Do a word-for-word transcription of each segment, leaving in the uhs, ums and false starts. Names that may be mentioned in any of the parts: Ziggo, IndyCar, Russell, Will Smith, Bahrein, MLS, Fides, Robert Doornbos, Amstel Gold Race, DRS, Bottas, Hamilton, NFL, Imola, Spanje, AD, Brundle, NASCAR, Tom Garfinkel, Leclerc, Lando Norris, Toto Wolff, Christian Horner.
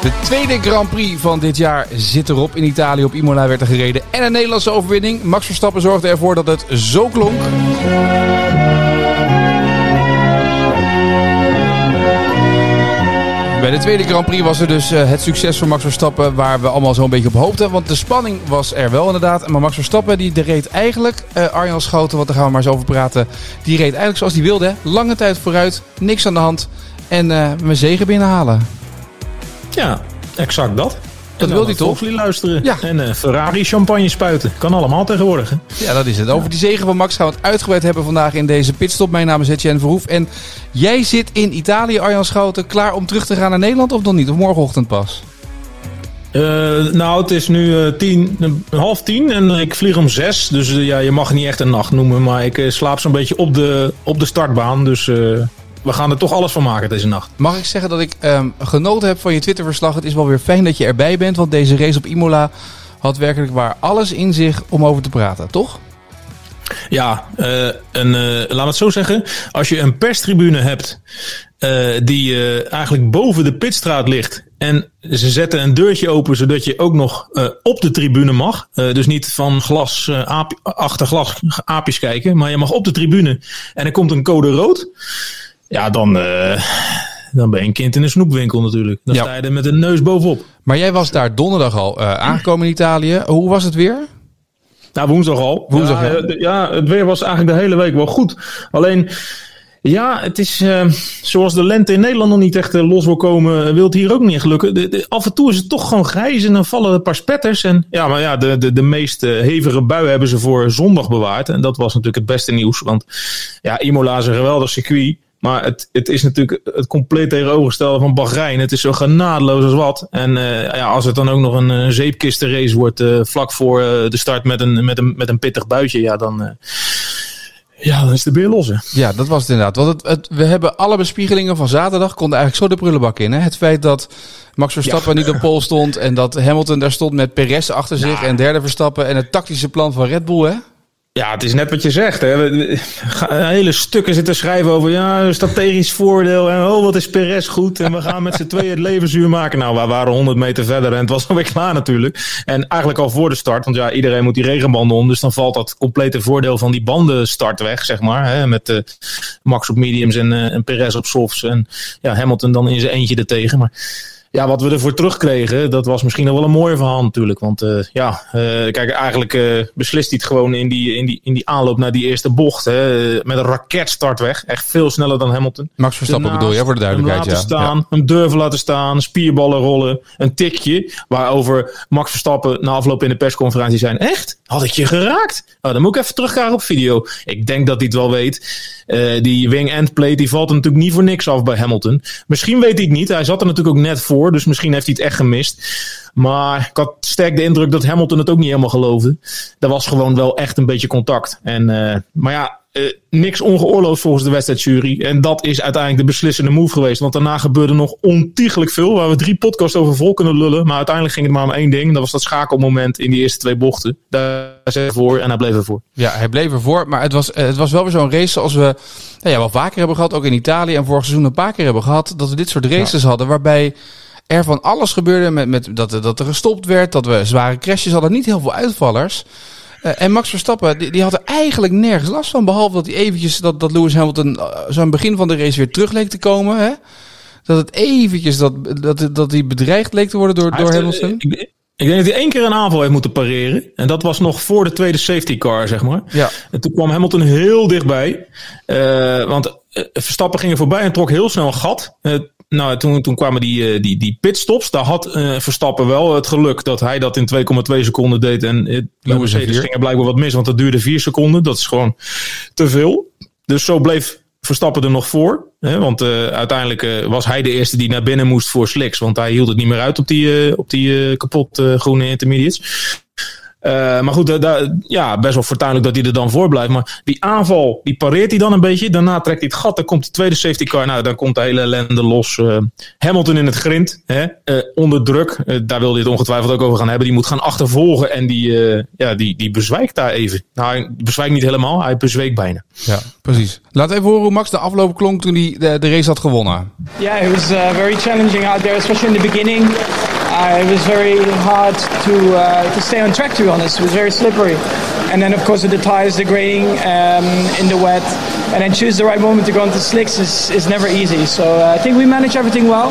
De tweede Grand Prix van dit jaar zit erop. In Italië op Imola werd er gereden en een Nederlandse overwinning. Max Verstappen zorgde ervoor dat het zo klonk. Bij de tweede Grand Prix was er dus het succes van Max Verstappen waar we allemaal zo'n beetje op hoopten. Want de spanning was er wel inderdaad. Maar Max Verstappen die reed eigenlijk, uh, Arjan Schouten, want daar gaan we maar eens over praten. Die reed eigenlijk zoals hij wilde. Lange tijd vooruit, niks aan de hand en uh, mijn zegen binnenhalen. Ja, exact dat. Dat wil hij toch? Luisteren. Ja. En uh, Ferrari champagne spuiten. Kan allemaal tegenwoordig. Hè? Ja, dat is het. Over die zegen van Max gaan we het uitgebreid hebben vandaag in deze pitstop. Mijn naam is Etienne Verhoef. En jij zit in Italië, Arjan Schouten, klaar om terug te gaan naar Nederland of dan niet? Of morgenochtend pas? Uh, nou, het is nu uh, tien, uh, half tien en uh, ik vlieg om zes. Dus uh, ja, je mag niet echt een nacht noemen. Maar ik uh, slaap zo'n beetje op de, op de startbaan. Dus... Uh, we gaan er toch alles van maken deze nacht. Mag ik zeggen dat ik um, genoten heb van je Twitterverslag? Het is wel weer fijn dat je erbij bent, want deze race op Imola had werkelijk waar alles in zich om over te praten, toch? Ja, uh, en, uh, laten we het zo zeggen. Als je een perstribune hebt uh, die uh, eigenlijk boven de pitstraat ligt... En ze zetten een deurtje open, zodat je ook nog uh, op de tribune mag. Uh, dus niet van glas, uh, aap, achter glas aapjes kijken, maar je mag op de tribune. En er komt een code rood... Ja, dan, uh, dan ben je een kind in een snoepwinkel natuurlijk. Dan ja. sta je er met een neus bovenop. Maar jij was daar donderdag al uh, aangekomen in Italië. Hoe was het weer? Nou, woensdag al. Woensdag, ja, ja. ja, het weer was eigenlijk de hele week wel goed. Alleen, ja, het is uh, zoals de lente in Nederland nog niet echt uh, los wil komen... wil het hier ook niet echt lukken. De, de, af en toe is het toch gewoon grijs en dan vallen een paar spetters. En, ja, maar ja, de, de, de meest uh, hevige bui hebben ze voor zondag bewaard. En dat was natuurlijk het beste nieuws. Want ja, Imola is een geweldig circuit... Maar het, het is natuurlijk het compleet tegenovergestelde van Bahrein. Het is zo genadeloos als wat. En uh, ja, als het dan ook nog een, een zeepkistenrace wordt... Uh, vlak voor uh, de start met een, met, een, met een pittig buitje... Ja, dan, uh, ja, dan is de beer los. Hè. Ja, dat was het inderdaad. Want het, het, we hebben alle bespiegelingen van zaterdag... konden eigenlijk zo de prullenbak in. Hè? Het feit dat Max Verstappen ja. niet op pole stond... en dat Hamilton daar stond met Perez achter ja. zich... en derde Verstappen en het tactische plan van Red Bull... hè? Ja, het is net wat je zegt. Hè. Hele stukken zitten schrijven over ja, strategisch voordeel. En oh, wat is Perez goed. En we gaan met z'n tweeën het leven zuur maken. Nou, we waren honderd meter verder en het was alweer klaar natuurlijk. En eigenlijk al voor de start. Want ja, iedereen moet die regenbanden om. Dus dan valt dat complete voordeel van die bandenstart weg, zeg maar. Hè. Met uh, Max op mediums en, uh, en Perez op softs. En ja, Hamilton dan in zijn eentje ertegen. Maar... ja, wat we ervoor terugkregen, dat was misschien nog wel een mooie verhaal natuurlijk. Want uh, ja, uh, kijk, eigenlijk uh, beslist hij het gewoon in die, in, die, in die aanloop naar die eerste bocht. Hè, met een raketstart weg. Echt veel sneller dan Hamilton. Max Verstappen bedoel je, voor de duidelijkheid. Hem laten ja. staan, ja. hem durven laten staan, spierballen rollen, een tikje. Waarover Max Verstappen na afloop in de persconferentie zei... echt? Had ik je geraakt? Nou, dan moet ik even teruggaan op video. Ik denk dat hij het wel weet. Uh, die wing-end plate, die valt hem natuurlijk niet voor niks af bij Hamilton. Misschien weet hij het niet. Hij zat er natuurlijk ook net voor. Dus misschien heeft hij het echt gemist. Maar ik had sterk de indruk dat Hamilton het ook niet helemaal geloofde. Er was gewoon wel echt een beetje contact. En, uh, maar ja, uh, niks ongeoorloofd volgens de wedstrijdjury. En dat is uiteindelijk de beslissende move geweest. Want daarna gebeurde nog ontiegelijk veel. Waar we drie podcasts over vol kunnen lullen. Maar uiteindelijk ging het maar om één ding. Dat was dat schakelmoment in die eerste twee bochten. Daar zei hij voor en hij bleef ervoor. Ja, hij bleef ervoor. Maar het was, het was wel weer zo'n race zoals we nou ja, wel vaker hebben gehad. Ook in Italië en vorig seizoen een paar keer hebben gehad. Dat we dit soort races ja. hadden waarbij... er van alles gebeurde, met, met, dat, dat er gestopt werd, dat we zware crashes hadden, niet heel veel uitvallers. Uh, en Max Verstappen, die, die had er eigenlijk nergens last van, behalve dat hij eventjes, dat, dat Lewis Hamilton uh, zo aan het begin van de race weer terug leek te komen. Hè? Dat het eventjes, dat, dat, dat hij bedreigd leek te worden door, door Hamilton. De... Ik denk dat hij één keer een aanval heeft moeten pareren. En dat was nog voor de tweede safety car, zeg maar. Ja. En toen kwam Hamilton heel dichtbij. Uh, want Verstappen ging er voorbij en trok heel snel een gat. Uh, nou, toen, toen kwamen die, die, die pitstops. Daar had uh, Verstappen wel het geluk dat hij dat in twee komma twee seconden deed. En uh, bij Mercedes ging er blijkbaar wat mis, want dat duurde vier seconden. Dat is gewoon te veel. Dus zo bleef Verstappen er nog voor. He, want uh, uiteindelijk uh, was hij de eerste die naar binnen moest voor slicks. Want hij hield het niet meer uit op die, uh, op die uh, kapot uh, groene intermediates. Uh, maar goed, uh, da, ja, best wel fortuinlijk dat hij er dan voor blijft. Maar die aanval, die pareert hij dan een beetje. Daarna trekt hij het gat, dan komt de tweede safety car. Nou, dan komt de hele ellende los. Uh, Hamilton in het grind, hè, uh, onder druk. Uh, daar wil hij het ongetwijfeld ook over gaan hebben. Die moet gaan achtervolgen en die, uh, ja, die, die bezwijkt daar even. Nou, hij bezwijkt niet helemaal, hij bezweekt bijna. Ja, precies. Laat even horen hoe Max de afloop klonk toen hij de, de race had gewonnen. Yeah, it was uh, very challenging out there, especially in the beginning. Uh, it was very hard to, uh, to stay on track, to be honest. It was very slippery. And then, of course, with the tires degrading um, in the wet. And then choose the right moment to go onto slicks is, is never easy. So uh, I think we managed everything well.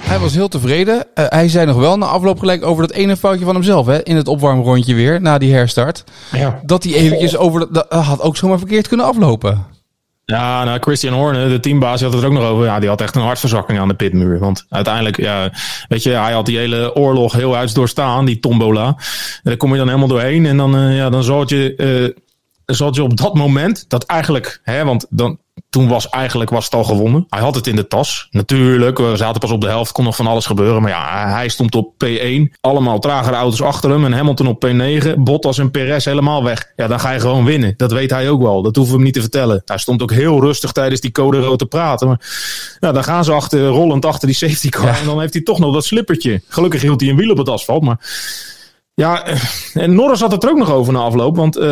Hij was heel tevreden. Uh, hij zei nog wel na afloop gelijk over dat ene foutje van hemzelf. Hè, in het opwarmrondje weer, na die herstart. Ja. Dat hij eventjes over... Dat, dat had ook zomaar verkeerd kunnen aflopen. Ja, nou, Christian Horner, de teambaas, die had het er ook nog over. Ja, die had echt een hartverzakking aan de pitmuur. Want uiteindelijk, ja, weet je, hij had die hele oorlog heel uit doorstaan, die tombola. En daar kom je dan helemaal doorheen. En dan, uh, ja, dan zal je, uh, zal je op dat moment, dat eigenlijk, hè, want dan, toen was eigenlijk was het al gewonnen. Hij had het in de tas. Natuurlijk, we zaten pas op de helft, kon nog van alles gebeuren. Maar ja, hij stond op P één. Allemaal tragere auto's achter hem. En Hamilton op P negen. Bottas en Perez helemaal weg. Ja, dan ga je gewoon winnen. Dat weet hij ook wel. Dat hoeven we hem niet te vertellen. Hij stond ook heel rustig tijdens die code rood te praten. Maar ja, dan gaan ze achter, rollend achter die safety car. Ja. En dan heeft hij toch nog dat slippertje. Gelukkig hield hij een wiel op het asfalt, maar... Ja, en Norris had het er ook nog over na afloop. Want uh,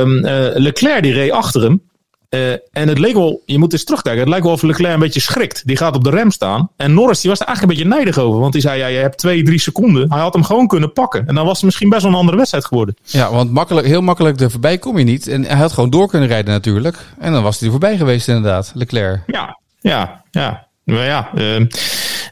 uh, Leclerc die reed achter hem. Uh, en het leek wel, je moet eens terugkijken, het lijkt wel of Leclerc een beetje schrikt. Die gaat op de rem staan. En Norris die was er eigenlijk een beetje nijdig over. Want die zei, ja, je hebt twee, drie seconden. Hij had hem gewoon kunnen pakken. En dan was het misschien best wel een andere wedstrijd geworden. Ja, want makkelijk, heel makkelijk er voorbij kom je niet. En hij had gewoon door kunnen rijden natuurlijk. En dan was hij er voorbij geweest inderdaad, Leclerc. Ja, ja, ja. Maar ja, uh, het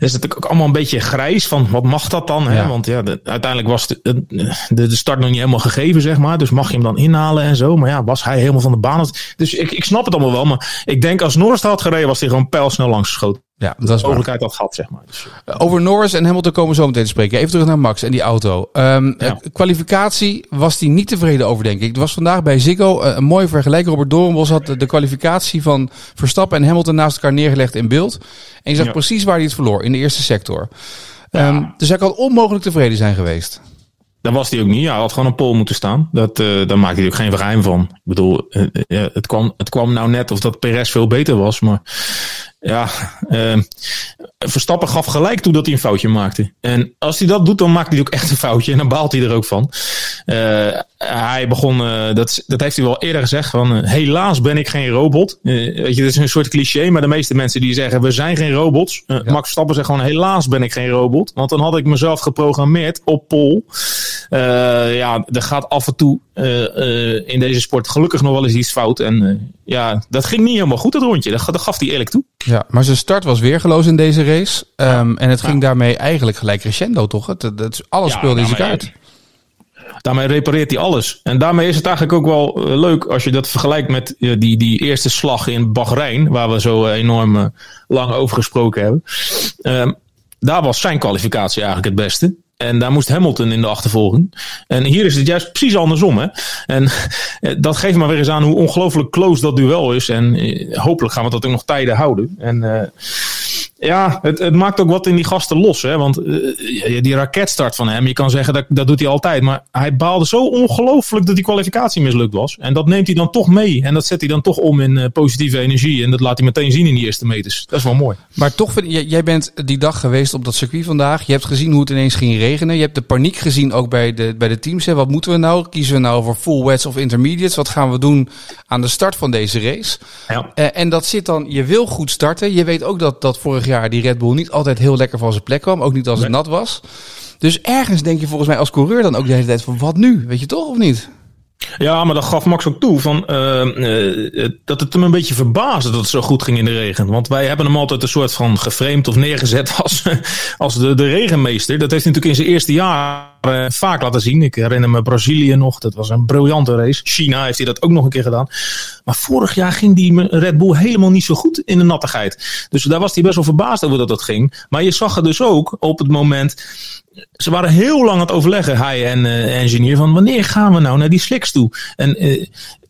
is natuurlijk ook allemaal een beetje grijs van wat mag dat dan? Hè? Ja. Want ja, de, uiteindelijk was de, de, de start nog niet helemaal gegeven, zeg maar. Dus mag je hem dan inhalen en zo? Maar ja, was hij helemaal van de baan? Dus ik, ik snap het allemaal wel. Maar ik denk als Norris had gereden, was hij gewoon pijlsnel langs geschoten. Ja, dat is de mogelijkheid had gehad, zeg maar. Dus, uh, Over Norris en Hamilton komen we zo meteen te spreken. Even terug naar Max en die auto. Um, ja. Kwalificatie was hij niet tevreden over, denk ik. Het was vandaag bij Ziggo uh, een mooie vergelijking. Robert Doornbos had de kwalificatie van Verstappen en Hamilton naast elkaar neergelegd in beeld. En je zag ja. precies waar hij het verloor, in de eerste sector. Um, ja. Dus hij kan onmogelijk tevreden zijn geweest. Dat was hij ook niet. Ja, hij had gewoon een pole moeten staan. Dat, uh, daar maakte hij ook geen geheim van. Ik bedoel, uh, uh, het, kwam, het kwam nou net of dat Perez veel beter was, maar... Ja, uh, Verstappen gaf gelijk toe dat hij een foutje maakte. En als hij dat doet, dan maakt hij ook echt een foutje. En dan baalt hij er ook van. Uh, hij begon, uh, dat, dat heeft hij wel eerder gezegd, van uh, helaas ben ik geen robot. Uh, weet je, dat is een soort cliché, maar de meeste mensen die zeggen, we zijn geen robots. Uh, ja. Max Verstappen zegt gewoon, helaas ben ik geen robot. Want dan had ik mezelf geprogrammeerd op pol. Uh, ja, er gaat af en toe uh, uh, in deze sport gelukkig nog wel eens iets fout. En uh, ja, dat ging niet helemaal goed, dat rondje. Dat, dat gaf hij eerlijk toe. Ja, maar zijn start was weergeloos in deze race. Um, ja, en het ging ja. daarmee eigenlijk gelijk crescendo, toch? Het, het, alles ja, speelde in zijn kaart. Daarmee repareert hij alles. En daarmee is het eigenlijk ook wel uh, leuk als je dat vergelijkt met uh, die, die eerste slag in Bahrein, waar we zo uh, enorm uh, lang over gesproken hebben. Um, daar was zijn kwalificatie eigenlijk het beste. En daar moest Hamilton in de achtervolging. En hier is het juist precies andersom. Hè? En dat geeft maar weer eens aan hoe ongelooflijk close dat duel is. En hopelijk gaan we dat ook nog tijden houden. En uh, ja, het, het maakt ook wat in die gasten los. Hè? Want uh, die raketstart van hem, je kan zeggen dat, dat doet hij altijd. Maar hij baalde zo ongelooflijk dat die kwalificatie mislukt was. En dat neemt hij dan toch mee. En dat zet hij dan toch om in uh, positieve energie. En dat laat hij meteen zien in die eerste meters. Dat is wel mooi. Maar toch, vind, jij bent die dag geweest op dat circuit vandaag. Je hebt gezien hoe het ineens ging regenen. Je hebt de paniek gezien ook bij de, bij de teams. Hè. Wat moeten we nou? Kiezen we nou voor full wets of intermediates? Wat gaan we doen aan de start van deze race? Ja. Uh, en dat zit dan, je wil goed starten. Je weet ook dat, dat vorig jaar die Red Bull niet altijd heel lekker van zijn plek kwam. Ook niet als het nee. nat was. Dus ergens denk je volgens mij als coureur dan ook de hele tijd van wat nu? Weet je toch of niet? Ja, maar dat gaf Max ook toe van, uh, uh, dat het hem een beetje verbaasde dat het zo goed ging in de regen. Want wij hebben hem altijd een soort van geframed of neergezet als, als de, de regenmeester. Dat heeft hij natuurlijk in zijn eerste jaar uh, vaak laten zien. Ik herinner me Brazilië nog, dat was een briljante race. China heeft hij dat ook nog een keer gedaan. Maar vorig jaar ging die Red Bull helemaal niet zo goed in de nattigheid. Dus daar was hij best wel verbaasd over dat dat ging. Maar je zag het dus ook op het moment... Ze waren heel lang aan het overleggen, hij en uh, engineer, van wanneer gaan we nou naar die slicks toe? En uh,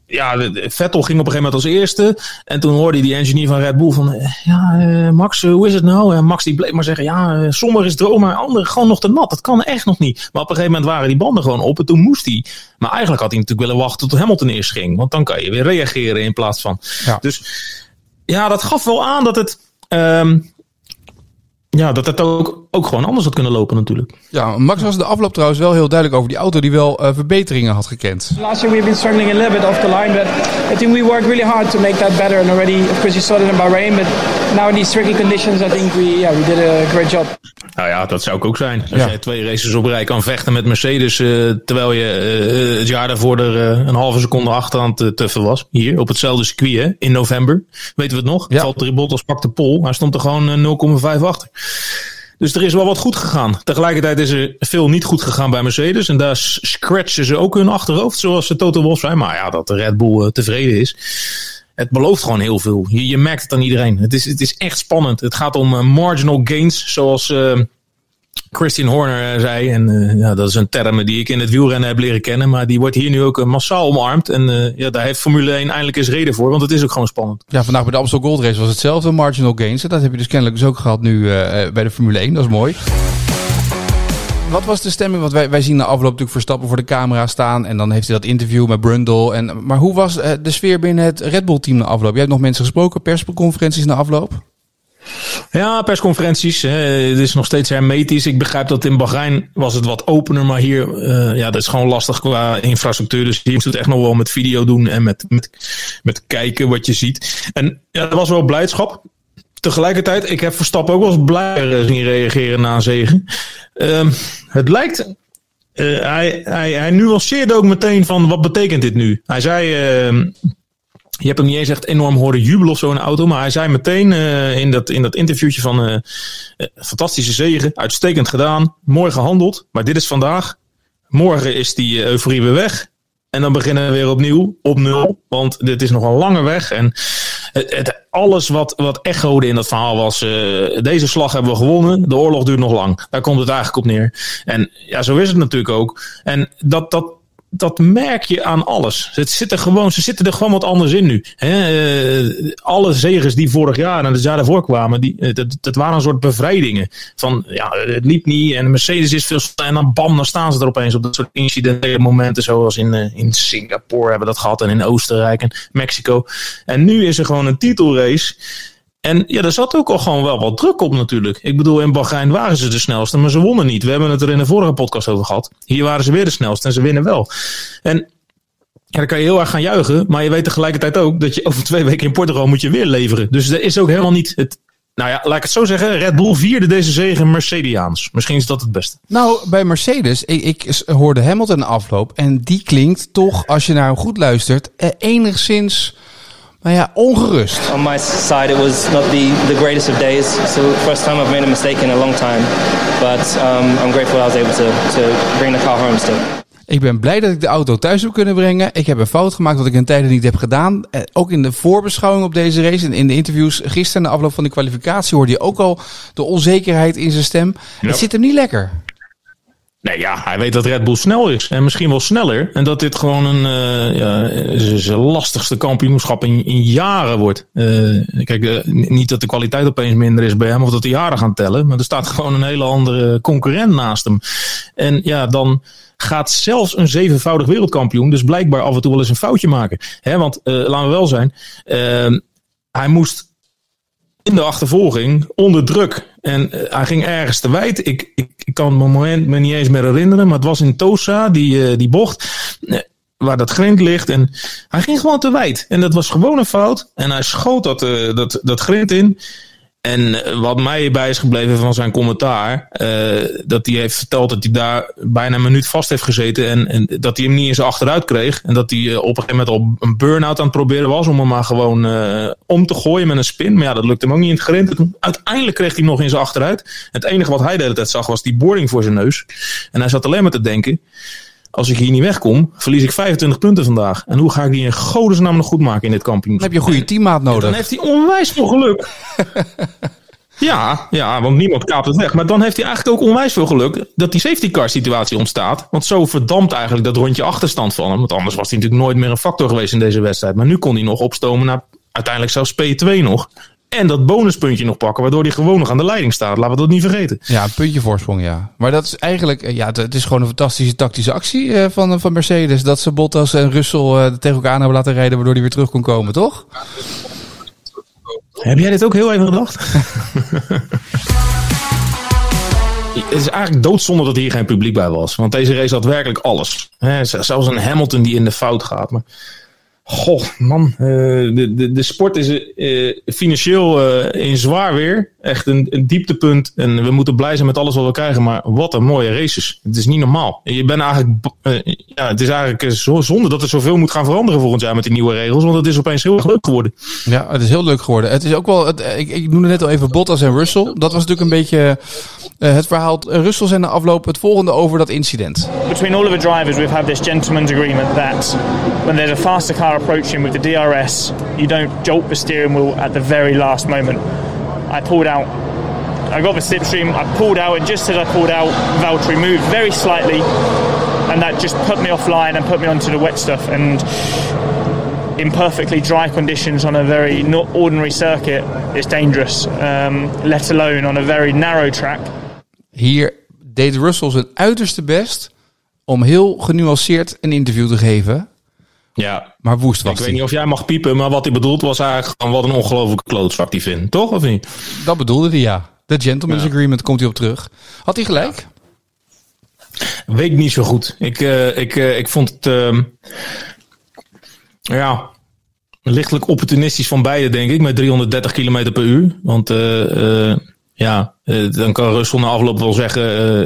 ja, Vettel ging op een gegeven moment als eerste. En toen hoorde die engineer van Red Bull van... Ja, uh, Max, uh, hoe is het nou? En Max die bleef maar zeggen... Ja, uh, sommige is droog, maar andere gewoon nog te nat. Dat kan echt nog niet. Maar op een gegeven moment waren die banden gewoon op. En toen moest hij. Maar eigenlijk had hij natuurlijk willen wachten tot Hamilton eerst ging. Want dan kan je weer reageren in plaats van... Ja. Dus ja, dat gaf wel aan dat het... Um, Ja, dat het ook, ook gewoon anders had kunnen lopen natuurlijk. Ja, Max was in de afloop trouwens wel heel duidelijk over die auto die wel uh, verbeteringen had gekend. Last year we've been struggling a little bit off the line, but I think we worked really hard to make that better. And already, of course, you saw it in Bahrain, but now in these tricky conditions, I think we, yeah, we did a great job. Nou ja, dat zou ik ook zijn. Als ja. jij twee races op rij kan vechten met Mercedes, uh, terwijl je uh, het jaar daarvoor er uh, een halve seconde achterhand uh, tuffen was. Hier, op hetzelfde circuit, hè, in november. Weten we het nog? Ja. Valtteri Bottas pakte pole. Hij stond er gewoon uh, nul komma vijf achter. Dus er is wel wat goed gegaan. Tegelijkertijd is er veel niet goed gegaan bij Mercedes. En daar scratchen ze ook hun achterhoofd, zoals de Toto Wolff zei. Maar ja, dat de Red Bull tevreden is. Het belooft gewoon heel veel. Je, je merkt het aan iedereen. Het is, het is echt spannend. Het gaat om uh, marginal gains, zoals uh, Christian Horner uh, zei. En uh, ja, dat is een term die ik in het wielrennen heb leren kennen. Maar die wordt hier nu ook uh, massaal omarmd. En uh, ja, daar heeft Formule één eindelijk eens reden voor. Want het is ook gewoon spannend. Ja, vandaag bij de Amstel Gold Race was hetzelfde. Marginal gains. En dat heb je dus kennelijk dus ook gehad nu uh, bij de Formule één. Dat is mooi. Wat was de stemming? Want wij, wij zien de afloop natuurlijk Verstappen voor de camera staan. En dan heeft hij dat interview met Brundle. En, maar hoe was de sfeer binnen het Red Bull team na afloop? Jij hebt nog mensen gesproken, persconferenties na afloop? Ja, persconferenties. Hè. Het is nog steeds hermetisch. Ik begrijp dat in Bahrein was het wat opener. Maar hier, uh, ja, dat is gewoon lastig qua infrastructuur. Dus hier moet het echt nog wel met video doen. En met, met, met kijken wat je ziet. En ja, er was wel blijdschap. Tegelijkertijd, ik heb Verstappen ook wel eens blijer zien reageren na een zege. Um, het lijkt... Uh, hij, hij, hij nuanceerde ook meteen van, wat betekent dit nu? Hij zei... Uh, je hebt hem niet eens echt enorm horen jubelen of zo in de auto. Maar hij zei meteen uh, in, dat, in dat interviewtje van... Uh, uh, fantastische zege, uitstekend gedaan, mooi gehandeld. Maar dit is vandaag. Morgen is die uh, euforie weer weg. En dan beginnen we weer opnieuw, op nul. Want dit is nog een lange weg. En het, het, alles wat, wat echode in dat verhaal was... Uh, deze slag hebben we gewonnen, de oorlog duurt nog lang. Daar komt het eigenlijk op neer. En ja, zo is het natuurlijk ook. En dat... dat Dat merk je aan alles. Het zit er gewoon, ze zitten er gewoon wat anders in nu. He, alle zeges die vorig jaar en het jaar daarvoor kwamen, die, dat, dat waren een soort bevrijdingen. Van ja, het liep niet en Mercedes is veel sneller. En dan bam, dan staan ze er opeens op dat soort incidentele momenten. Zoals in, in Singapore hebben we dat gehad en in Oostenrijk en Mexico. En nu is er gewoon een titelrace. En ja, er zat ook al gewoon wel wat druk op natuurlijk. Ik bedoel, in Bahrein waren ze de snelste, maar ze wonnen niet. We hebben het er in de vorige podcast over gehad. Hier waren ze weer de snelste en ze winnen wel. En ja, daar kan je heel erg gaan juichen. Maar je weet tegelijkertijd ook dat je over twee weken in Portugal moet je weer leveren. Dus dat is ook helemaal niet het... Nou ja, laat ik het zo zeggen. Red Bull vierde deze zege Mercediaans. Misschien is dat het beste. Nou, bij Mercedes, ik, ik hoorde Hamilton afloop. En die klinkt toch, als je naar hem goed luistert, eh, enigszins... Nou ja, ongerust. On my side it was not the, the greatest of days. So first time I've made a mistake in a long time. But um, I'm grateful I was able to, to bring the car home still. Ik ben blij dat ik de auto thuis heb kunnen brengen. Ik heb een fout gemaakt wat ik in tijden niet heb gedaan. Eh, ook in de voorbeschouwing op deze race en in de interviews gisteren na afloop van de kwalificatie hoorde je ook al de onzekerheid in zijn stem. Yep. Het zit hem niet lekker. Nee, ja, hij weet dat Red Bull snel is. En misschien wel sneller. En dat dit gewoon een uh, ja, zijn lastigste kampioenschap in, in jaren wordt. Uh, kijk, uh, niet dat de kwaliteit opeens minder is bij hem. Of dat de jaren gaan tellen. Maar er staat gewoon een hele andere concurrent naast hem. En ja, dan gaat zelfs een zevenvoudig wereldkampioen dus blijkbaar af en toe wel eens een foutje maken. Hè, want, uh, laten we wel zijn. Uh, hij moest in de achtervolging onder druk. En uh, hij ging ergens te wijd. Ik, ik, ik kan het moment me niet eens meer herinneren. Maar het was in Tosa, die, uh, die bocht. Uh, waar dat grind ligt. En hij ging gewoon te wijd. En dat was gewoon een fout. En hij schoot dat, uh, dat, dat grind in. En uh, wat mij bij is gebleven van zijn commentaar. Uh, dat hij heeft verteld dat hij daar bijna een minuut vast heeft gezeten. En, en dat hij hem niet eens achteruit kreeg. En dat hij uh, op een gegeven moment al een burn-out aan het proberen was. Om hem maar gewoon uh, om te gooien met een spin. Maar ja, dat lukte hem ook niet in het grind. Uiteindelijk kreeg hij nog eens achteruit. Het enige wat hij de hele tijd zag was die boarding voor zijn neus. En hij zat alleen maar te denken. Als ik hier niet wegkom, verlies ik vijfentwintig punten vandaag. En hoe ga ik die in godesnaam nog goed maken in dit kampioenschap? Dan heb je een goede teammaat nodig. En dan heeft hij onwijs veel geluk. Ja, ja, want niemand kaapt het weg. Maar dan heeft hij eigenlijk ook onwijs veel geluk dat die safety car situatie ontstaat. Want zo verdampt eigenlijk dat rondje achterstand van hem. Want anders was hij natuurlijk nooit meer een factor geweest in deze wedstrijd. Maar nu kon hij nog opstomen naar uiteindelijk zelfs P twee nog. En dat bonuspuntje nog pakken, waardoor hij gewoon nog aan de leiding staat. Laten we dat niet vergeten. Ja, een puntje voorsprong, ja. Maar dat is eigenlijk, ja, het is gewoon een fantastische tactische actie van, van Mercedes. Dat ze Bottas en Russell tegen elkaar aan hebben laten rijden, waardoor hij weer terug kon komen, toch? Heb jij dit ook heel even gedacht? Het is eigenlijk doodzonde dat hier geen publiek bij was. Want deze race had werkelijk alles. He, zelfs een Hamilton die in de fout gaat. Maar... Goh, man. Uh, de, de, de sport is uh, financieel uh, in zwaar weer. Echt een, een dieptepunt. En we moeten blij zijn met alles wat we krijgen. Maar wat een mooie races. Het is niet normaal. Je bent eigenlijk, uh, ja, het is eigenlijk zo zonde dat er zoveel moet gaan veranderen volgend jaar met die nieuwe regels. Want het is opeens heel erg leuk geworden. Ja, het is heel leuk geworden. Het is ook wel, het, ik, ik noemde net al even Bottas en Russell. Dat was natuurlijk een beetje uh, het verhaal. Russell zei na afloop het volgende over dat incident. Between all of the drivers we've had this gentleman's agreement that when there's a faster car approaching with the D R S, you don't jolt the steering wheel at the very last moment. I pulled out, I got the slipstream, I pulled out, and just as I pulled out, Valtteri moved very slightly, and that just put me offline and put me onto the wet stuff. And in perfectly dry conditions on a very not ordinary circuit, it's dangerous, um, let alone on a very narrow track. Hier deed Russell zijn uiterste best om heel genuanceerd een interview te geven. Ja, maar woest was ik weet die. Niet of jij mag piepen, maar wat hij bedoelt was eigenlijk van wat een ongelofelijke klootzak die vindt, toch? Of niet? Dat bedoelde hij, ja. De gentleman's ja. agreement komt hij op terug. Had hij gelijk? Ja. Weet ik niet zo goed. Ik, uh, ik, uh, ik vond het uh, ja, lichtelijk opportunistisch van beide, denk ik, met driehonderddertig kilometer per uur. Want uh, uh, ja, uh, dan kan Russell na afloop wel zeggen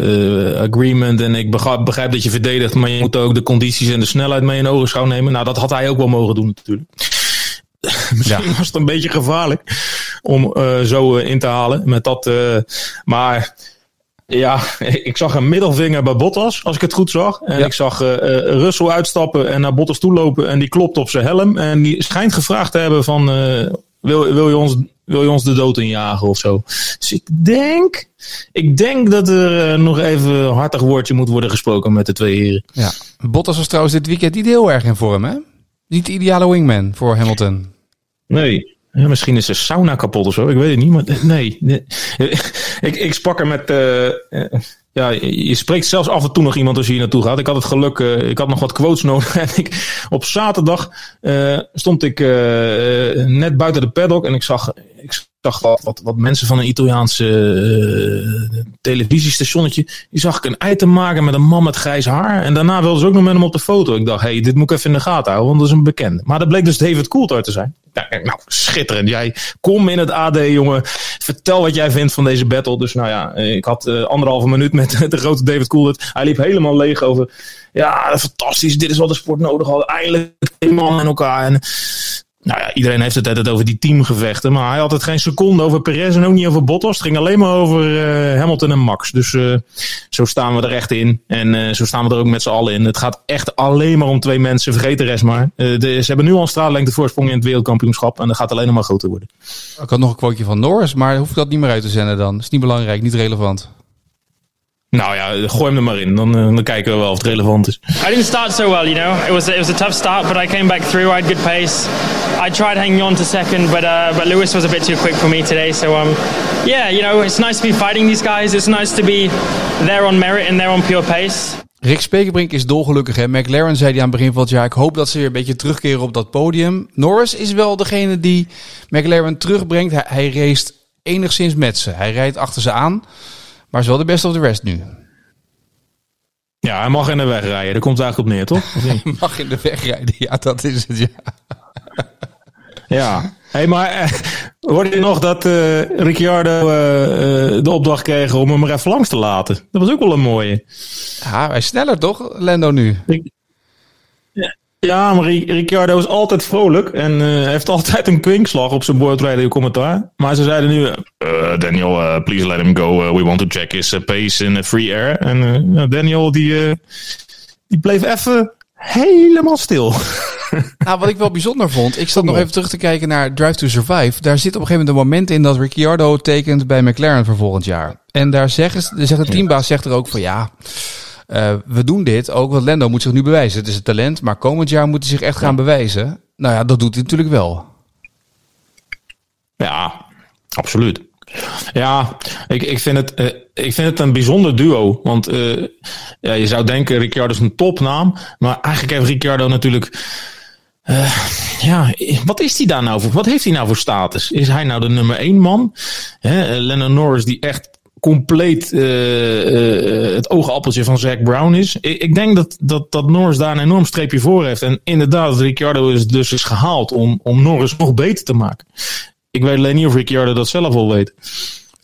uh, uh, agreement en ik begrijp, begrijp dat je verdedigt, maar je moet ook de condities en de snelheid mee in ogenschouw nemen. Nou, dat had hij ook wel mogen doen natuurlijk. Misschien ja. was het een beetje gevaarlijk om uh, zo uh, in te halen met dat. Uh, maar ja, ik zag een middelvinger bij Bottas, als ik het goed zag. En ja. ik zag uh, Russell uitstappen en naar Bottas toe lopen en die klopt op zijn helm. En die schijnt gevraagd te hebben van uh, wil, wil je ons... Wil je ons de dood injagen of zo? Dus ik denk, ik denk dat er nog even een hartig woordje moet worden gesproken met de twee heren. Ja. Bottas was trouwens dit weekend niet heel erg in vorm, hè? Niet de ideale wingman voor Hamilton. Nee. Ja, misschien is de sauna kapot of zo. Ik weet het niet, maar nee. nee. ik, ik sprak er met... Uh, ja, je spreekt zelfs af en toe nog iemand als je hier naartoe gaat. Ik had het geluk, uh, ik had nog wat quotes nodig. En ik, op zaterdag uh, stond ik uh, uh, net buiten de paddock. En ik zag, ik zag wat, wat, wat mensen van een Italiaanse uh, televisiestationnetje. Die zag ik een item maken met een man met grijs haar. En daarna wilden ze ook nog met hem op de foto. Ik dacht, hey, dit moet ik even in de gaten houden. Want dat is een bekende. Maar dat bleek dus David Coulter te zijn. Nou, nou, schitterend. Jij kom in het A D, jongen. Vertel wat jij vindt van deze battle. Dus nou ja, ik had uh, anderhalve minuut met de grote David Coulter. Hij liep helemaal leeg over. Ja, fantastisch. Dit is wat de sport nodig had. Eindelijk twee man in elkaar. En, nou ja, iedereen heeft het altijd over die teamgevechten. Maar hij had het geen seconde over Perez en ook niet over Bottas. Het ging alleen maar over uh, Hamilton en Max. Dus uh, zo staan we er echt in. En uh, zo staan we er ook met z'n allen in. Het gaat echt alleen maar om twee mensen. Vergeet de rest maar. Uh, de, ze hebben nu al een straallengte voorsprong in het wereldkampioenschap. En dat gaat alleen maar groter worden. Ik had nog een quoteje van Norris, maar hoef ik dat niet meer uit te zenden dan. Is niet belangrijk, niet relevant. Nou ja, gooi hem er maar in. Dan, dan kijken we wel of het relevant is. I didn't start so well, you know. It was it was a tough start, but I came back through. I had good pace. I tried hanging on to second, but uh, but Lewis was a bit too quick for me today. So um, yeah, you know, it's nice to be fighting these guys. It's nice to be there on merit and there on pure pace. Rick Spekeringink is dolgelukkig. Hè? McLaren zei hij aan het begin van het jaar, ik hoop dat ze weer een beetje terugkeren op dat podium. Norris is wel degene die McLaren terugbrengt. Hij, hij racet enigszins met ze. Hij rijdt achter ze aan. Maar is wel de best of the rest nu. Ja, hij mag in de weg rijden. Daar komt het eigenlijk op neer, toch? Hij mag in de weg rijden. Ja, dat is het, ja. Ja. Hey, maar hoorde je nog dat uh, Ricciardo uh, uh, de opdracht kreeg om hem maar even langs te laten? Dat was ook wel een mooie. Ja, hij is sneller toch, Lando, nu? Ik... Ja. Ja, maar Ricciardo is altijd vrolijk en uh, heeft altijd een kwinkslag op zijn boordrijden commentaar. Maar ze zeiden nu, uh, Daniel, uh, please let him go. Uh, we want to check his uh, pace in the free air. En uh, Daniel, die, uh, die bleef even helemaal stil. Nou, wat ik wel bijzonder vond, ik zat nog even terug te kijken naar Drive to Survive. Daar zit op een gegeven moment een moment in dat Ricciardo tekent bij McLaren voor volgend jaar. En daar zeggen ze, zegt de teambaas zegt er ook van ja, uh, we doen dit ook, want Lando moet zich nu bewijzen. Het is een talent, maar komend jaar moet hij zich echt gaan bewijzen. Nou ja, dat doet hij natuurlijk wel. Ja, absoluut. Ja, ik, ik, vind het, uh, ik vind het een bijzonder duo. Want uh, ja, je zou denken, Ricciardo is een topnaam. Maar eigenlijk heeft Ricciardo natuurlijk... Uh, ja, wat is hij daar nou voor? Wat heeft hij nou voor status? Is hij nou de nummer één man? Hè? Uh, Lennon Norris die echt compleet uh, uh, het oogappeltje van Zac Brown is. Ik, ik denk dat, dat, dat Norris daar een enorm streepje voor heeft. En inderdaad, Ricciardo is dus is gehaald om, om Norris nog beter te maken. Ik weet alleen niet of Ricciardo dat zelf al weet.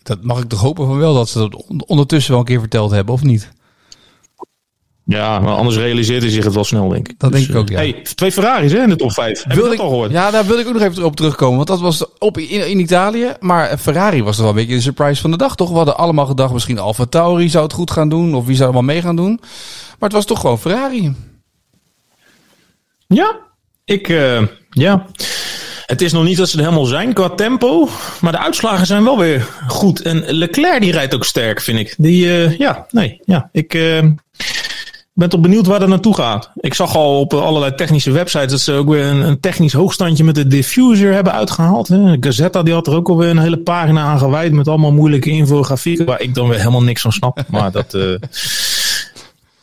Dat mag ik toch hopen van wel dat ze dat ondertussen wel een keer verteld hebben, of niet? Ja, maar anders realiseert hij zich het wel snel, denk ik. Dat dus, denk ik ook, ja. Hey, twee Ferraris hè, in de top vijf. Heb je dat al gehoord? Ja, daar wil ik ook nog even op terugkomen. Want dat was op in, in Italië. Maar Ferrari was toch wel een beetje de surprise van de dag, toch? We hadden allemaal gedacht, misschien Alfa Tauri zou het goed gaan doen. Of wie zou er wel mee gaan doen. Maar het was toch gewoon Ferrari. Ja, ik... Uh, ja... Het is nog niet dat ze er helemaal zijn qua tempo. Maar de uitslagen zijn wel weer goed. En Leclerc die rijdt ook sterk, vind ik. Die, uh, ja, nee. Ja, ik uh, ben toch benieuwd waar dat naartoe gaat. Ik zag al op allerlei technische websites dat ze ook weer een, een technisch hoogstandje met de diffuser hebben uitgehaald. Hè. Gazzetta die had er ook alweer een hele pagina aan gewijd met allemaal moeilijke infografieken. Waar ik dan weer helemaal niks van snap. Maar dat... Uh,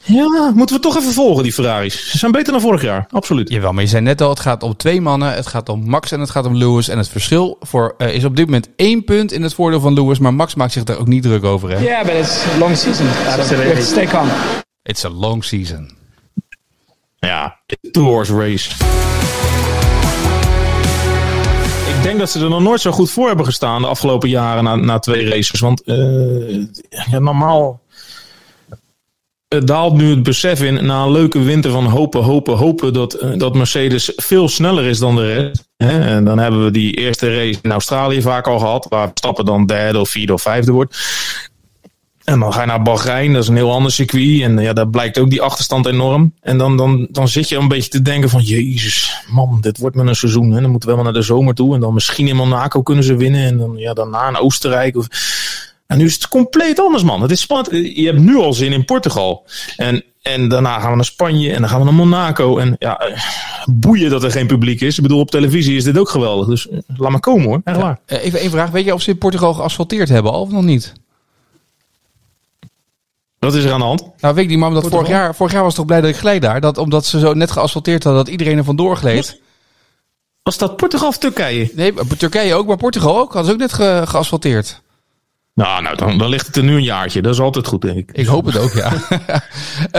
Ja, moeten we toch even volgen, die Ferraris. Ze zijn beter dan vorig jaar, absoluut. Jawel, maar je zei net al, het gaat om twee mannen. Het gaat om Max en het gaat om Lewis. En het verschil voor, uh, is op dit moment één punt in het voordeel van Lewis. Maar Max maakt zich daar ook niet druk over, hè? Yeah, but it's a long season. Absolutely. So we stay calm. It's a long season. Ja, two-horse race. Ik denk dat ze er nog nooit zo goed voor hebben gestaan de afgelopen jaren na, na twee races. Want uh, ja, normaal... Het daalt nu het besef in na een leuke winter van hopen, hopen, hopen dat, dat Mercedes veel sneller is dan de rest. Hè? En dan hebben we die eerste race in Australië vaak al gehad, waar Stappen dan derde of vierde of vijfde wordt. En dan ga je naar Bahrein, dat is een heel ander circuit. En ja, daar blijkt ook die achterstand enorm. En dan, dan, dan zit je een beetje te denken van, jezus, man, dit wordt maar een seizoen. Hè? Dan moeten we wel naar de zomer toe en dan misschien in Monaco kunnen ze winnen. En dan ja, daarna in Oostenrijk of... En nu is het compleet anders, man. Het is spannend. Je hebt nu al zin in Portugal. En, en daarna gaan we naar Spanje. En dan gaan we naar Monaco. En ja, boeien dat er geen publiek is. Ik bedoel, op televisie is dit ook geweldig. Dus laat maar komen, hoor. Echt waar. Ja, even één vraag. Weet je of ze in Portugal geasfalteerd hebben al of nog niet? Wat is er aan de hand? Nou, weet ik niet. Maar omdat vorig jaar, vorig jaar was toch blij dat ik gleed daar. Dat omdat ze zo net geasfalteerd hadden, dat iedereen er vandoor gleed. Wat? Was dat Portugal of Turkije? Nee, Turkije ook. Maar Portugal ook. Hadden ze ook net ge- geasfalteerd. Nou, nou dan, dan ligt het er nu een jaartje. Dat is altijd goed, denk ik. Ik hoop het ook, ja.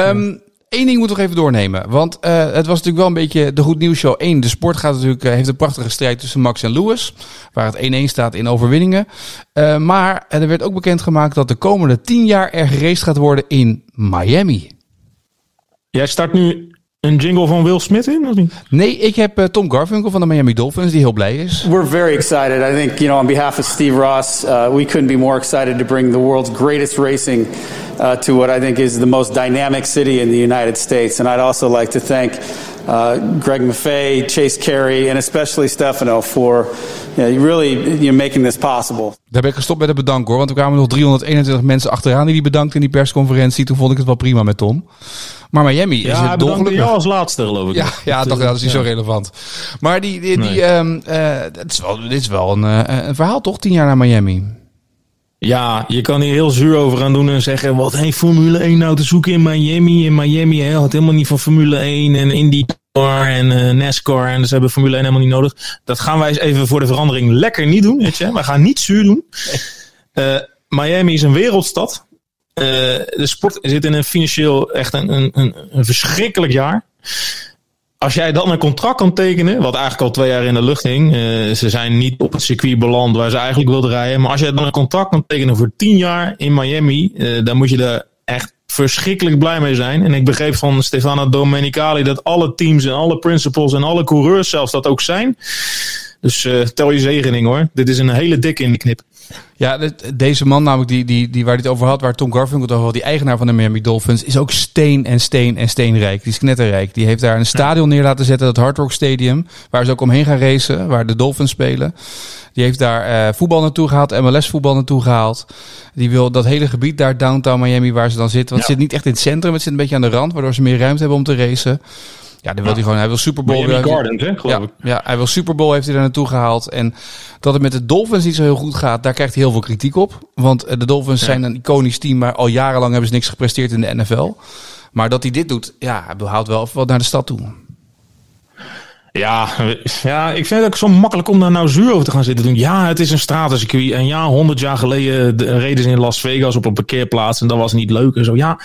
um, Eén ding moet ik nog even doornemen. Want uh, het was natuurlijk wel een beetje de Goed Nieuws Show één. De sport gaat natuurlijk, uh, heeft een prachtige strijd tussen Max en Lewis. Waar het één-één staat in overwinningen. Uh, maar er werd ook bekendgemaakt dat de komende tien jaar er geraced gaat worden in Miami. Jij start nu... Een jingle van Will Smith in, of niet? Nee, ik heb uh, Tom Garfinkel van de Miami Dolphins die heel blij is. We're very excited. I think, you know, on behalf of Steve Ross, uh, we couldn't be more excited to bring the world's greatest racing uh, to what I think is the most dynamic city in the United States. And I'd also like to thank uh, Greg Maffei, Chase Carey and especially Stefano for you know, really you know, making this possible. Daar ben ik gestopt met het bedanken, hoor, want er kwamen nog driehonderdeenentwintig mensen achteraan die die bedankten in die persconferentie. Toen vond ik het wel prima met Tom. Maar Miami ja, is het dolgelukkig. Ja, als laatste geloof ik. Ja, ja toch, dat is niet ja. zo relevant. Maar die, die, die, nee. um, uh, het is wel, dit is wel een, uh, een verhaal toch, tien jaar naar Miami? Ja, je kan hier heel zuur over gaan doen en zeggen... wat heeft Formule één nou te zoeken in Miami? In Miami he, had helemaal niet van Formule één en IndyCar en uh, NASCAR... en ze hebben Formule één helemaal niet nodig. Dat gaan wij eens even voor de verandering lekker niet doen. Weet je? We gaan niet zuur doen. Uh, Miami is een wereldstad... Uh, de sport zit in een financieel echt een, een, een verschrikkelijk jaar. Als jij dan een contract kan tekenen, wat eigenlijk al twee jaar in de lucht hing. Uh, ze zijn niet op het circuit beland waar ze eigenlijk wilden rijden. Maar als jij dan een contract kan tekenen voor tien jaar in Miami, uh, dan moet je daar echt verschrikkelijk blij mee zijn. En ik begreep van Stefano Domenicali dat alle teams en alle principals en alle coureurs zelfs dat ook zijn. Dus uh, tel je zegening hoor. Dit is een hele dikke in de knip. Ja, deze man namelijk die, die, die waar hij het over had, waar Tom Garfinkel het over had, die eigenaar van de Miami Dolphins, is ook steen en steen en steenrijk. Die is knetterrijk. Die heeft daar een stadion neer laten zetten, dat Hard Rock Stadium, waar ze ook omheen gaan racen, waar de Dolphins spelen. Die heeft daar uh, voetbal naartoe gehaald, M L S voetbal naartoe gehaald. Die wil dat hele gebied daar, downtown Miami, waar ze dan zitten. Want ja. Het zit niet echt in het centrum, het zit een beetje aan de rand, waardoor ze meer ruimte hebben om te racen. Ja, dan wil hij gewoon. Hij wil Super Bowl. Miami Gardens, hè, geloof ik. Ja, hij wil Super Bowl, heeft hij daar naartoe gehaald. En dat het met de Dolphins niet zo heel goed gaat, daar krijgt hij heel veel kritiek op. Want de Dolphins ja. zijn een iconisch team, maar al jarenlang hebben ze niks gepresteerd in de N F L. Maar dat hij dit doet, ja, hij haalt wel wat naar de stad toe. Ja, ja, ik vind het ook zo makkelijk om daar nou zuur over te gaan zitten doen. Ja, het is een stratencircuit. En ja, honderd jaar geleden reden ze in Las Vegas op een parkeerplaats en dat was niet leuk en zo. Ja,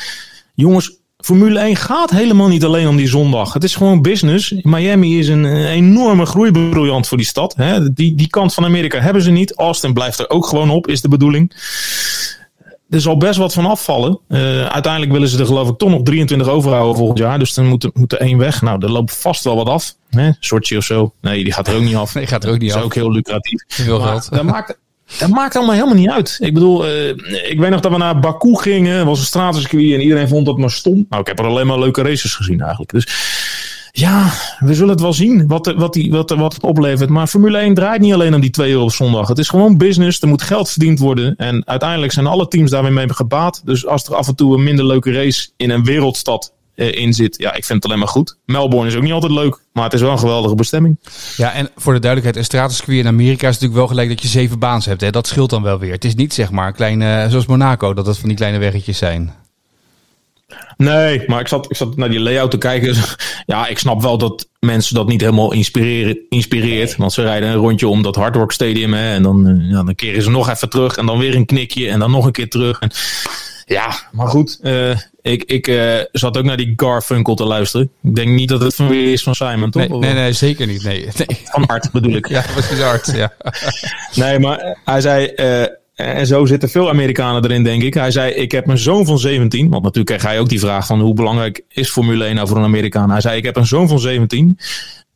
jongens. Formule één gaat helemaal niet alleen om die zondag. Het is gewoon business. Miami is een enorme groeibriljant voor die stad. Hè? Die, die kant van Amerika hebben ze niet. Austin blijft er ook gewoon op, is de bedoeling. Er zal best wat van afvallen. Uh, uiteindelijk willen ze er geloof ik toch nog drieëntwintig overhouden volgend jaar. Dus dan moet er, moet er één weg. Nou, er loopt vast wel wat af. Hè? Sochi of zo. Nee, die gaat er ook niet af. Nee, gaat er ook niet af. Dat is ook heel lucratief. Heel maar, dat maakt... Dat maakt allemaal helemaal niet uit. Ik bedoel, uh, ik weet nog dat we naar Baku gingen. Het was een stratencircuit en iedereen vond dat maar stom. Nou, ik heb er alleen maar leuke races gezien eigenlijk. Dus ja, we zullen het wel zien wat, de, wat, die, wat, wat het oplevert. Maar Formule één draait niet alleen om die twee uur op zondag. Het is gewoon business. Er moet geld verdiend worden. En uiteindelijk zijn alle teams daarmee mee gebaat. Dus als er af en toe een minder leuke race in een wereldstad in zit. Ja, ik vind het alleen maar goed. Melbourne is ook niet altijd leuk, maar het is wel een geweldige bestemming. Ja, en voor de duidelijkheid, een stratencircuit in Amerika is natuurlijk wel gelijk dat je zeven baans hebt. Hè? Dat scheelt dan wel weer. Het is niet zeg maar kleine, zoals Monaco, dat het van die kleine weggetjes zijn. Nee, maar ik zat, ik zat naar die layout te kijken. Ja, ik snap wel dat mensen dat niet helemaal inspireert. Want ze rijden een rondje om dat Hard Rock Stadium. Hè, en dan, ja, dan keren ze nog even terug. En dan weer een knikje. En dan nog een keer terug. En ja, maar goed. Uh, ik ik uh, zat ook naar die Garfunkel te luisteren. Ik denk niet dat het van weer is van Simon, toch? Nee, nee, nee zeker niet. Nee, nee. Van Art bedoel ik. Ja, precies Art, ja. Nee, maar hij zei... Uh, en zo zitten veel Amerikanen erin, denk ik. Hij zei, ik heb een zoon van zeventien. Want natuurlijk kreeg hij ook die vraag van hoe belangrijk is Formule één nou voor een Amerikaan. Hij zei, ik heb een zoon van zeventien.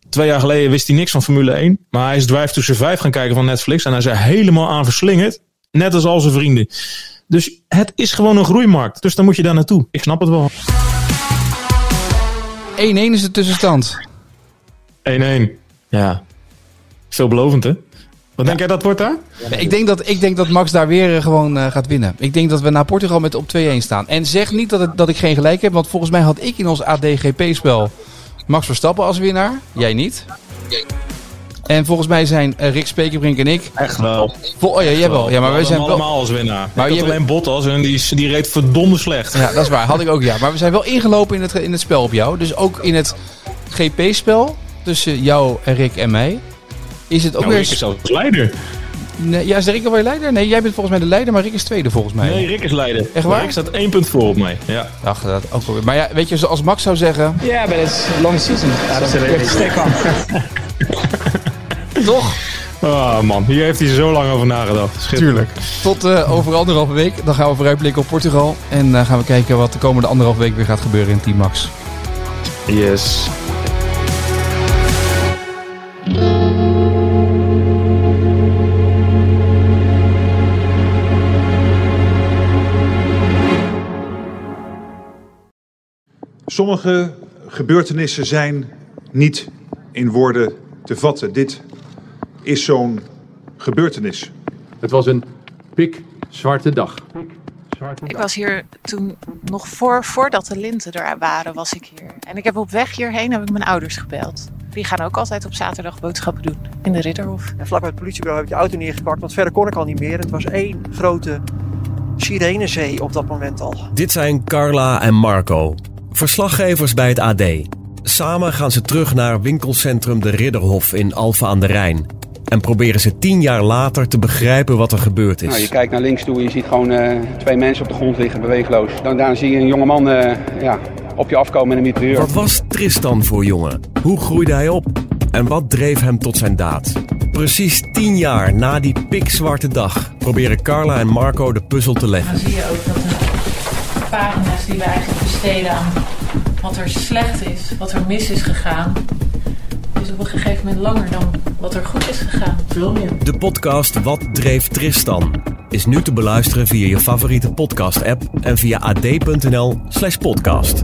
Twee jaar geleden wist hij niks van Formule één. Maar hij is Drive to Survive gaan kijken van Netflix. En hij zei, helemaal aan verslingerd. Net als al zijn vrienden. Dus het is gewoon een groeimarkt. Dus dan moet je daar naartoe. Ik snap het wel. één-één is de tussenstand. één-één. Ja. Veelbelovend, hè? Wat ja. denk jij dat wordt daar? Nee, ik, denk dat, ik denk dat Max daar weer gewoon uh, gaat winnen. Ik denk dat we na Portugal met op twee-één staan. En zeg niet dat, het, dat ik geen gelijk heb. Want volgens mij had ik in ons A D G P-spel Max Verstappen als winnaar. Jij niet. En volgens mij zijn uh, Rick Spekeringink en ik... Echt wel. Vol, oh ja, jij wel. Ja, maar we wij zijn allemaal wel... als winnaar. Maar je hebt alleen Bottas en die, die reed verdomde slecht. Ja, dat is waar. Had ik ook, ja. Maar we zijn wel ingelopen in het, in het spel op jou. Dus ook in het G P-spel tussen jou en Rick en mij... Is het ook nou, weer... Rick is zelfs leider. Nee, ja, is Rick alweer leider? Nee, jij bent volgens mij de leider, maar Rick is tweede volgens mij. Nee, Rick is leider. Echt waar? Rick staat één punt voor op mij. Ja. Ach, dat ook alweer. Maar ja, weet je, als Max zou zeggen... Ja, yeah, maar het is long season. Ja, dat is een stek aan. Toch? Oh man, hier heeft hij zo lang over nagedacht. Tuurlijk. Tot uh, over anderhalve week. Dan gaan we vooruitblikken op Portugal. En uh, gaan we kijken wat de komende anderhalve week weer gaat gebeuren in Team Max. Yes. Sommige gebeurtenissen zijn niet in woorden te vatten. Dit is zo'n gebeurtenis. Het was een pikzwarte dag. Ik was hier toen nog voor, voordat de linten er waren, was ik hier. En ik heb op weg hierheen heb ik mijn ouders gebeld. Die gaan ook altijd op zaterdag boodschappen doen in de Ridderhof. En vlak bij het politiebureau heb ik de auto neergepakt, want verder kon ik al niet meer. Het was één grote sirenezee op dat moment al. Dit zijn Carla en Marco, verslaggevers bij het A D. Samen gaan ze terug naar winkelcentrum De Ridderhof in Alphen aan de Rijn. En proberen ze tien jaar later te begrijpen wat er gebeurd is. Nou, je kijkt naar links toe, je ziet gewoon uh, twee mensen op de grond liggen, beweegloos. Dan, dan zie je een jongeman uh, ja, op je afkomen met een mitrailleur. Wat was Tristan voor jongen? Hoe groeide hij op? En wat dreef hem tot zijn daad? Precies tien jaar na die pikzwarte dag proberen Carla en Marco de puzzel te leggen. Dan zie je ook dat de pagina's die we eigenlijk besteden aan wat er slecht is, wat er mis is gegaan... is op een gegeven moment langer dan wat er goed is gegaan. Veel meer. De podcast Wat dreef Tristan is nu te beluisteren via je favoriete podcast-app en via a d punt n l slash podcast.